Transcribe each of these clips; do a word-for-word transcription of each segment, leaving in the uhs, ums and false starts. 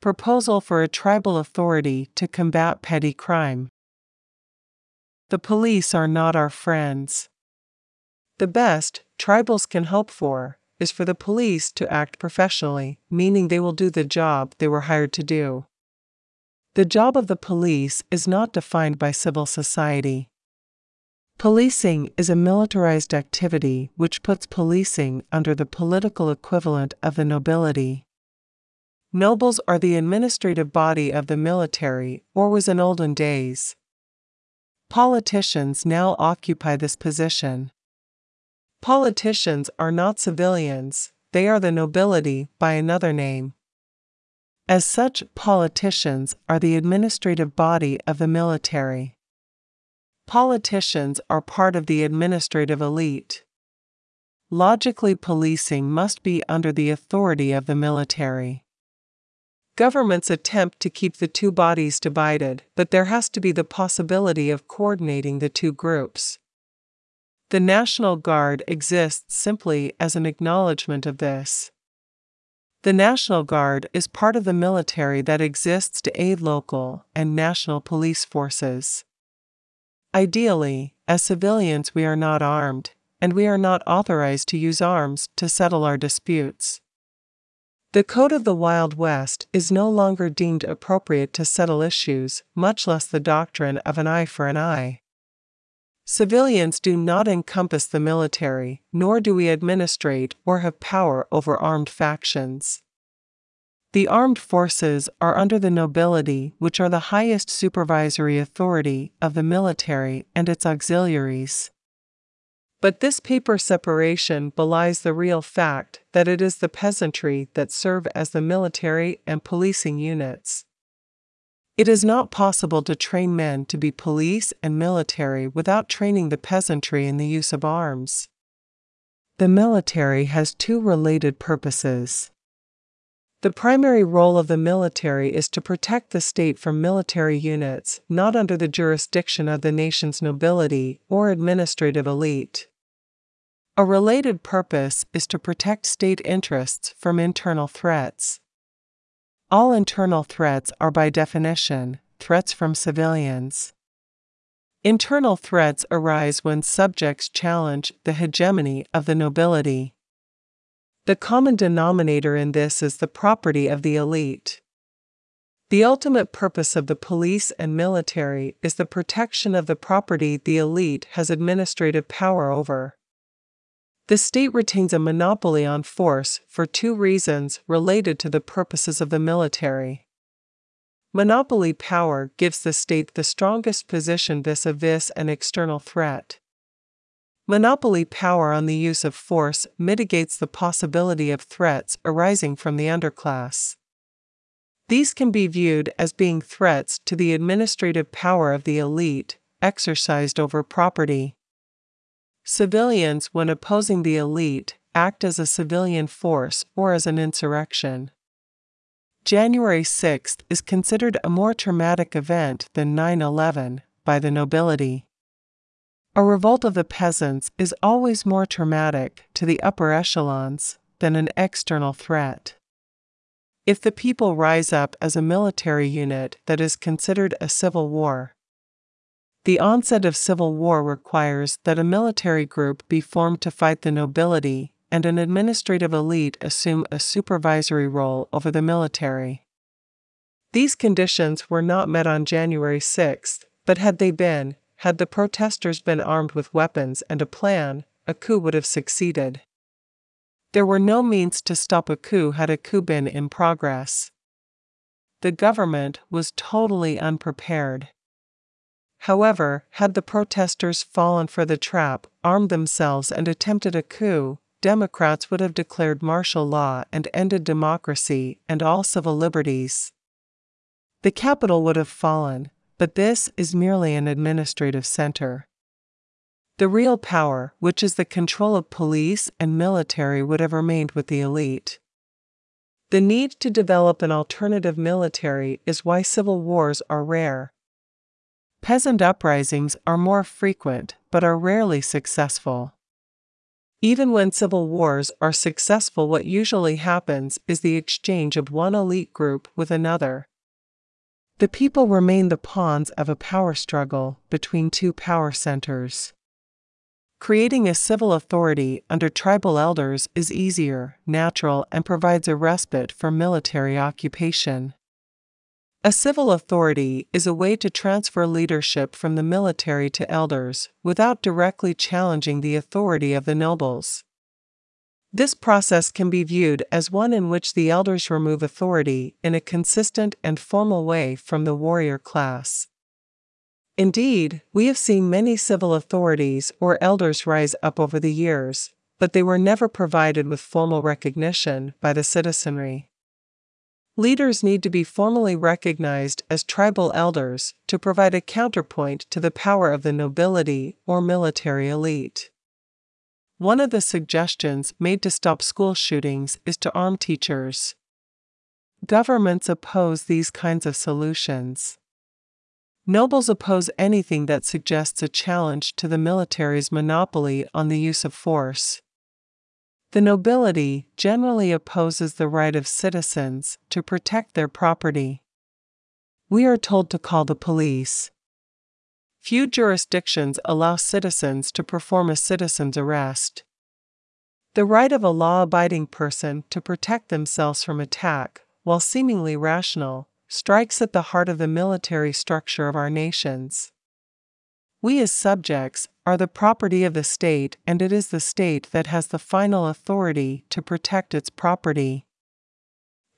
Proposal for a tribal authority to combat petty crime. The police are not our friends. The best tribals can hope for is for the police to act professionally, meaning they will do the job they were hired to do. The job of the police is not defined by civil society. Policing is a militarized activity which puts policing under the political equivalent of the nobility. Nobles are the administrative body of the military, or was in olden days. Politicians now occupy this position. Politicians are not civilians, they are the nobility by another name. As such, politicians are the administrative body of the military. Politicians are part of the administrative elite. Logically, policing must be under the authority of the military. Governments attempt to keep the two bodies divided, but there has to be the possibility of coordinating the two groups. The National Guard exists simply as an acknowledgement of this. The National Guard is part of the military that exists to aid local and national police forces. Ideally, as civilians, we are not armed, and we are not authorized to use arms to settle our disputes. The Code of the Wild West is no longer deemed appropriate to settle issues, much less the doctrine of an eye for an eye. Civilians do not encompass the military, nor do we administrate or have power over armed factions. The armed forces are under the nobility, which are the highest supervisory authority of the military and its auxiliaries. But this paper separation belies the real fact that it is the peasantry that serve as the military and policing units. It is not possible to train men to be police and military without training the peasantry in the use of arms. The military has two related purposes. The primary role of the military is to protect the state from military units not under the jurisdiction of the nation's nobility or administrative elite. A related purpose is to protect state interests from internal threats. All internal threats are by definition threats from civilians. Internal threats arise when subjects challenge the hegemony of the nobility. The common denominator in this is the property of the elite. The ultimate purpose of the police and military is the protection of the property the elite has administrative power over. The state retains a monopoly on force for two reasons related to the purposes of the military. Monopoly power gives the state the strongest position vis-a-vis an external threat. Monopoly power on the use of force mitigates the possibility of threats arising from the underclass. These can be viewed as being threats to the administrative power of the elite, exercised over property. Civilians, when opposing the elite, act as a civilian force or as an insurrection. January sixth is considered a more traumatic event than nine eleven by the nobility. A revolt of the peasants is always more traumatic to the upper echelons than an external threat. If the people rise up as a military unit, that is considered a civil war. The onset of civil war requires that a military group be formed to fight the nobility and an administrative elite assume a supervisory role over the military. These conditions were not met on January sixth, but had they been, had the protesters been armed with weapons and a plan, a coup would have succeeded. There were no means to stop a coup had a coup been in progress. The government was totally unprepared. However, had the protesters fallen for the trap, armed themselves and attempted a coup, Democrats would have declared martial law and ended democracy and all civil liberties. The capital would have fallen. But this is merely an administrative center. The real power, which is the control of police and military, would have remained with the elite. The need to develop an alternative military is why civil wars are rare. Peasant uprisings are more frequent, but are rarely successful. Even when civil wars are successful, what usually happens is the exchange of one elite group with another. The people remain the pawns of a power struggle between two power centers. Creating a civil authority under tribal elders is easier, natural, and provides a respite for military occupation. A civil authority is a way to transfer leadership from the military to elders without directly challenging the authority of the nobles. This process can be viewed as one in which the elders remove authority in a consistent and formal way from the warrior class. Indeed, we have seen many civil authorities or elders rise up over the years, but they were never provided with formal recognition by the citizenry. Leaders need to be formally recognized as tribal elders to provide a counterpoint to the power of the nobility or military elite. One of the suggestions made to stop school shootings is to arm teachers. Governments oppose these kinds of solutions. Nobles oppose anything that suggests a challenge to the military's monopoly on the use of force. The nobility generally opposes the right of citizens to protect their property. We are told to call the police. Few jurisdictions allow citizens to perform a citizen's arrest. The right of a law-abiding person to protect themselves from attack, while seemingly rational, strikes at the heart of the military structure of our nations. We as subjects are the property of the state, and it is the state that has the final authority to protect its property.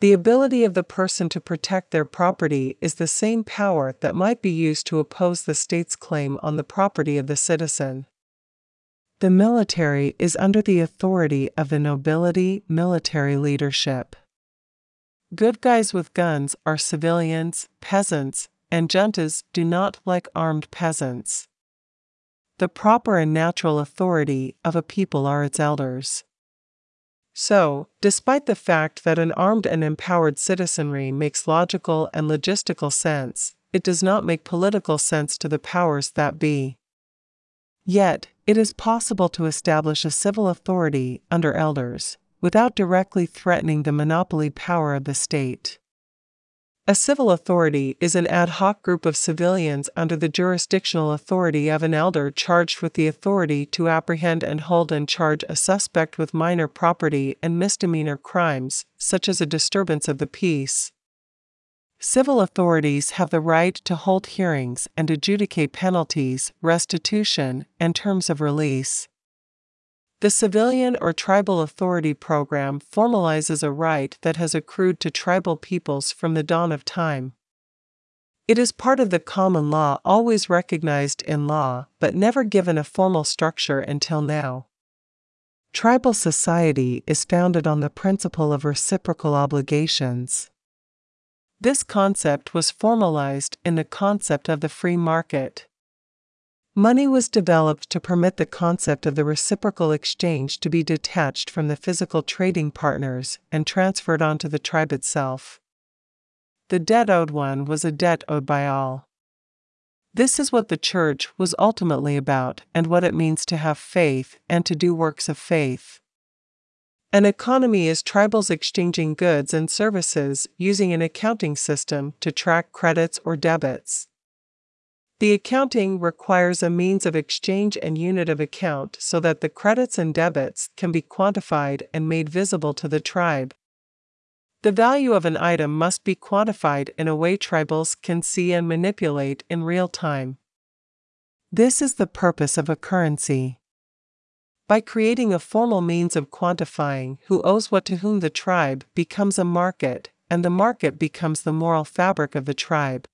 The ability of the person to protect their property is the same power that might be used to oppose the state's claim on the property of the citizen. The military is under the authority of the nobility military leadership. Good guys with guns are civilians, peasants, and juntas do not like armed peasants. The proper and natural authority of a people are its elders. So, despite the fact that an armed and empowered citizenry makes logical and logistical sense, it does not make political sense to the powers that be. Yet, it is possible to establish a civil authority under elders without directly threatening the monopoly power of the state. A civil authority is an ad hoc group of civilians under the jurisdictional authority of an elder charged with the authority to apprehend and hold and charge a suspect with minor property and misdemeanor crimes, such as a disturbance of the peace. Civil authorities have the right to hold hearings and adjudicate penalties, restitution, and terms of release. The civilian or tribal authority program formalizes a right that has accrued to tribal peoples from the dawn of time. It is part of the common law, always recognized in law, but never given a formal structure until now. Tribal society is founded on the principle of reciprocal obligations. This concept was formalized in the concept of the free market. Money was developed to permit the concept of the reciprocal exchange to be detached from the physical trading partners and transferred onto the tribe itself. The debt owed one was a debt owed by all. This is what the church was ultimately about, and what it means to have faith and to do works of faith. An economy is tribals exchanging goods and services using an accounting system to track credits or debits. The accounting requires a means of exchange and unit of account so that the credits and debits can be quantified and made visible to the tribe. The value of an item must be quantified in a way tribals can see and manipulate in real time. This is the purpose of a currency. By creating a formal means of quantifying who owes what to whom, the tribe becomes a market, and the market becomes the moral fabric of the tribe.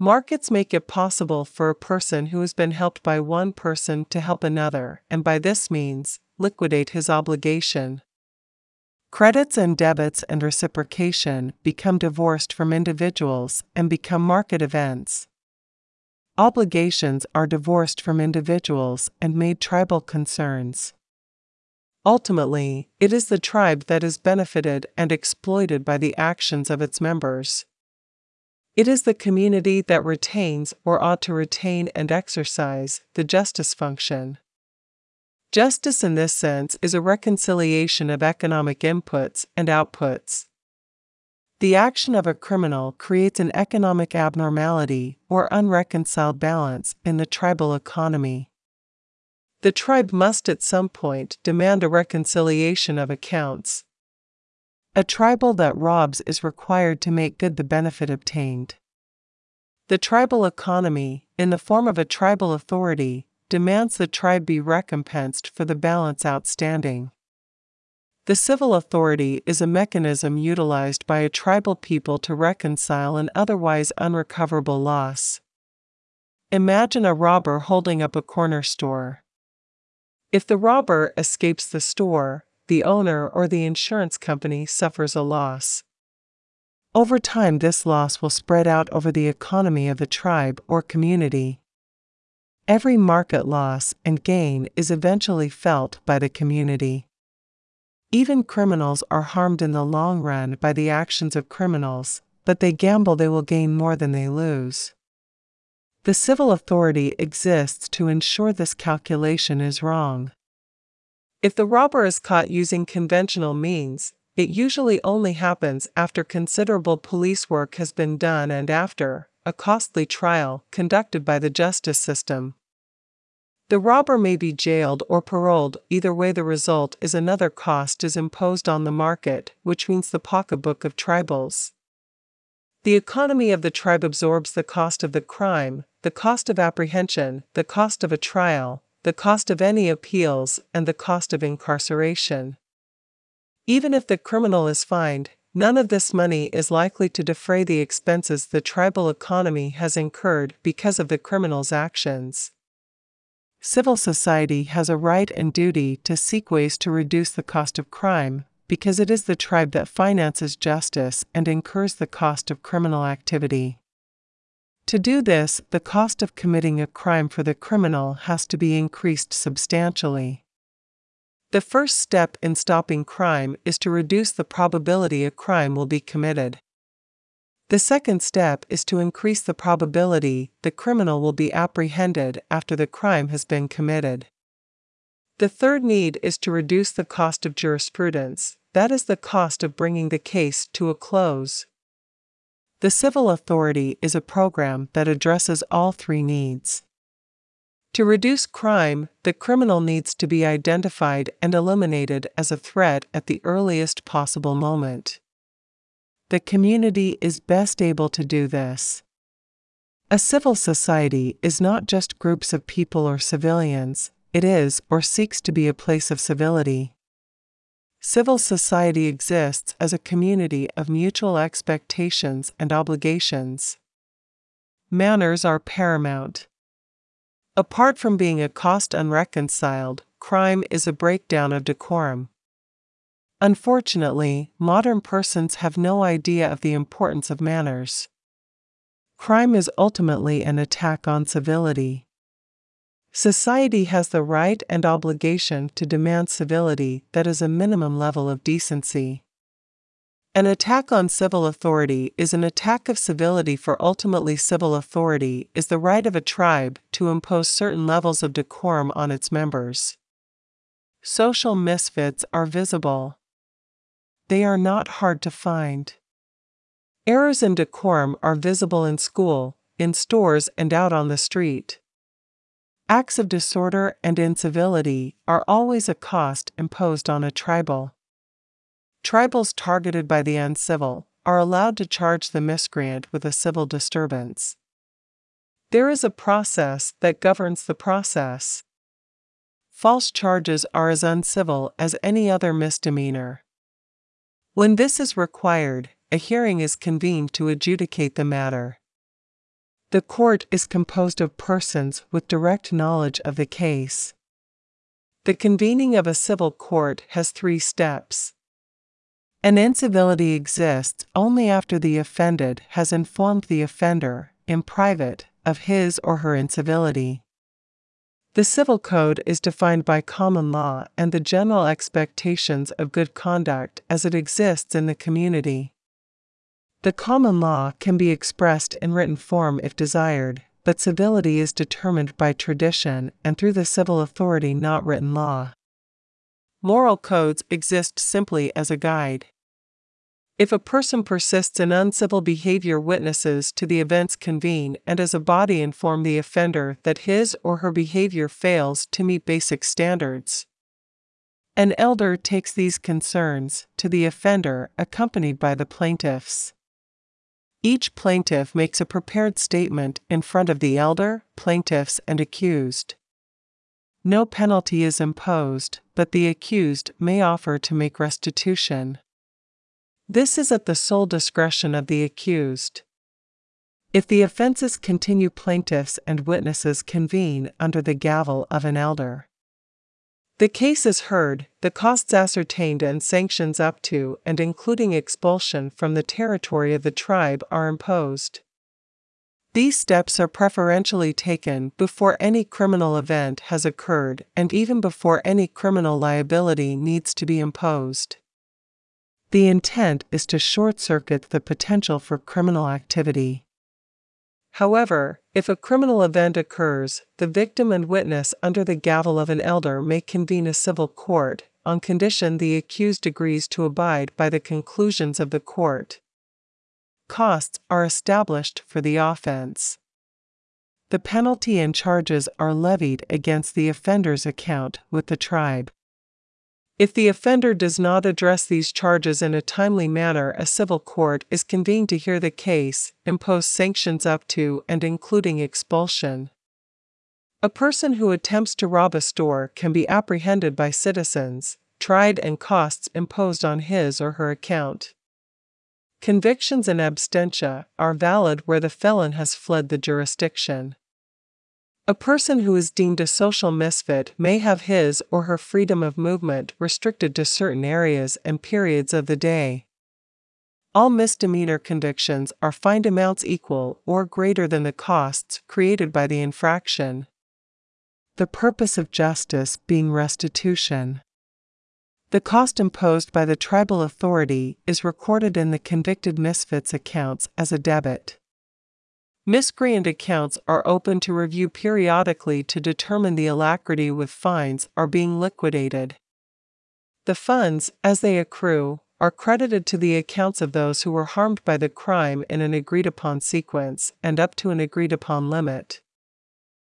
Markets make it possible for a person who has been helped by one person to help another, and by this means, liquidate his obligation. Credits and debits and reciprocation become divorced from individuals and become market events. Obligations are divorced from individuals and made tribal concerns. Ultimately, it is the tribe that is benefited and exploited by the actions of its members. It is the community that retains, or ought to retain and exercise, the justice function. Justice in this sense is a reconciliation of economic inputs and outputs. The action of a criminal creates an economic abnormality or unreconciled balance in the tribal economy. The tribe must at some point demand a reconciliation of accounts. A tribal that robs is required to make good the benefit obtained. The tribal economy, in the form of a tribal authority, demands the tribe be recompensed for the balance outstanding. The civil authority is a mechanism utilized by a tribal people to reconcile an otherwise unrecoverable loss. Imagine a robber holding up a corner store. If the robber escapes the store, the owner or the insurance company suffers a loss. Over time, this loss will spread out over the economy of the tribe or community. Every market loss and gain is eventually felt by the community. Even criminals are harmed in the long run by the actions of criminals, but they gamble they will gain more than they lose. The civil authority exists to ensure this calculation is wrong. If the robber is caught using conventional means, it usually only happens after considerable police work has been done and after a costly trial conducted by the justice system. The robber may be jailed or paroled. Either way, the result is another cost is imposed on the market, which means the pocketbook of tribals. The economy of the tribe absorbs the cost of the crime, the cost of apprehension, the cost of a trial, the cost of any appeals, and the cost of incarceration. Even if the criminal is fined, none of this money is likely to defray the expenses the tribal economy has incurred because of the criminal's actions. Civil society has a right and duty to seek ways to reduce the cost of crime, because it is the tribe that finances justice and incurs the cost of criminal activity. To do this, the cost of committing a crime for the criminal has to be increased substantially. The first step in stopping crime is to reduce the probability a crime will be committed. The second step is to increase the probability the criminal will be apprehended after the crime has been committed. The third need is to reduce the cost of jurisprudence, that is, the cost of bringing the case to a close. The civil authority is a program that addresses all three needs. To reduce crime, the criminal needs to be identified and eliminated as a threat at the earliest possible moment. The community is best able to do this. A civil society is not just groups of people or civilians. It is or seeks to be a place of civility. Civil society exists as a community of mutual expectations and obligations. Manners are paramount. Apart from being a cost unreconciled, crime is a breakdown of decorum. Unfortunately, modern persons have no idea of the importance of manners. Crime is ultimately an attack on civility. Society has the right and obligation to demand civility, that is, a minimum level of decency. An attack on civil authority is an attack of civility, for ultimately civil authority is the right of a tribe to impose certain levels of decorum on its members. Social misfits are visible. They are not hard to find. Errors in decorum are visible in school, in stores, and out on the street. Acts of disorder and incivility are always a cost imposed on a tribal. Tribals targeted by the uncivil are allowed to charge the miscreant with a civil disturbance. There is a process that governs the process. False charges are as uncivil as any other misdemeanor. When this is required, a hearing is convened to adjudicate the matter. The court is composed of persons with direct knowledge of the case. The convening of a civil court has three steps. An incivility exists only after the offended has informed the offender, in private, of his or her incivility. The civil code is defined by common law and the general expectations of good conduct as it exists in the community. The common law can be expressed in written form if desired, but civility is determined by tradition and through the civil authority, not written law. Moral codes exist simply as a guide. If a person persists in uncivil behavior, witnesses to the events convene and as a body inform the offender that his or her behavior fails to meet basic standards. An elder takes these concerns to the offender accompanied by the plaintiffs. Each plaintiff makes a prepared statement in front of the elder, plaintiffs, and accused. No penalty is imposed, but the accused may offer to make restitution. This is at the sole discretion of the accused. If the offenses continue, plaintiffs and witnesses convene under the gavel of an elder. The case is heard, the costs ascertained, and sanctions up to and including expulsion from the territory of the tribe are imposed. These steps are preferentially taken before any criminal event has occurred and even before any criminal liability needs to be imposed. The intent is to short-circuit the potential for criminal activity. However, if a criminal event occurs, the victim and witness under the gavel of an elder may convene a civil court, on condition the accused agrees to abide by the conclusions of the court. Costs are established for the offense. The penalty and charges are levied against the offender's account with the tribe. If the offender does not address these charges in a timely manner, a civil court is convened to hear the case, impose sanctions up to and including expulsion. A person who attempts to rob a store can be apprehended by citizens, tried, and costs imposed on his or her account. Convictions in absentia are valid where the felon has fled the jurisdiction. A person who is deemed a social misfit may have his or her freedom of movement restricted to certain areas and periods of the day. All misdemeanor convictions are fined amounts equal or greater than the costs created by the infraction, the purpose of justice being restitution. The cost imposed by the tribal authority is recorded in the convicted misfits' accounts as a debit. Miscreant accounts are open to review periodically to determine the alacrity with fines are being liquidated. The funds, as they accrue, are credited to the accounts of those who were harmed by the crime in an agreed-upon sequence and up to an agreed-upon limit.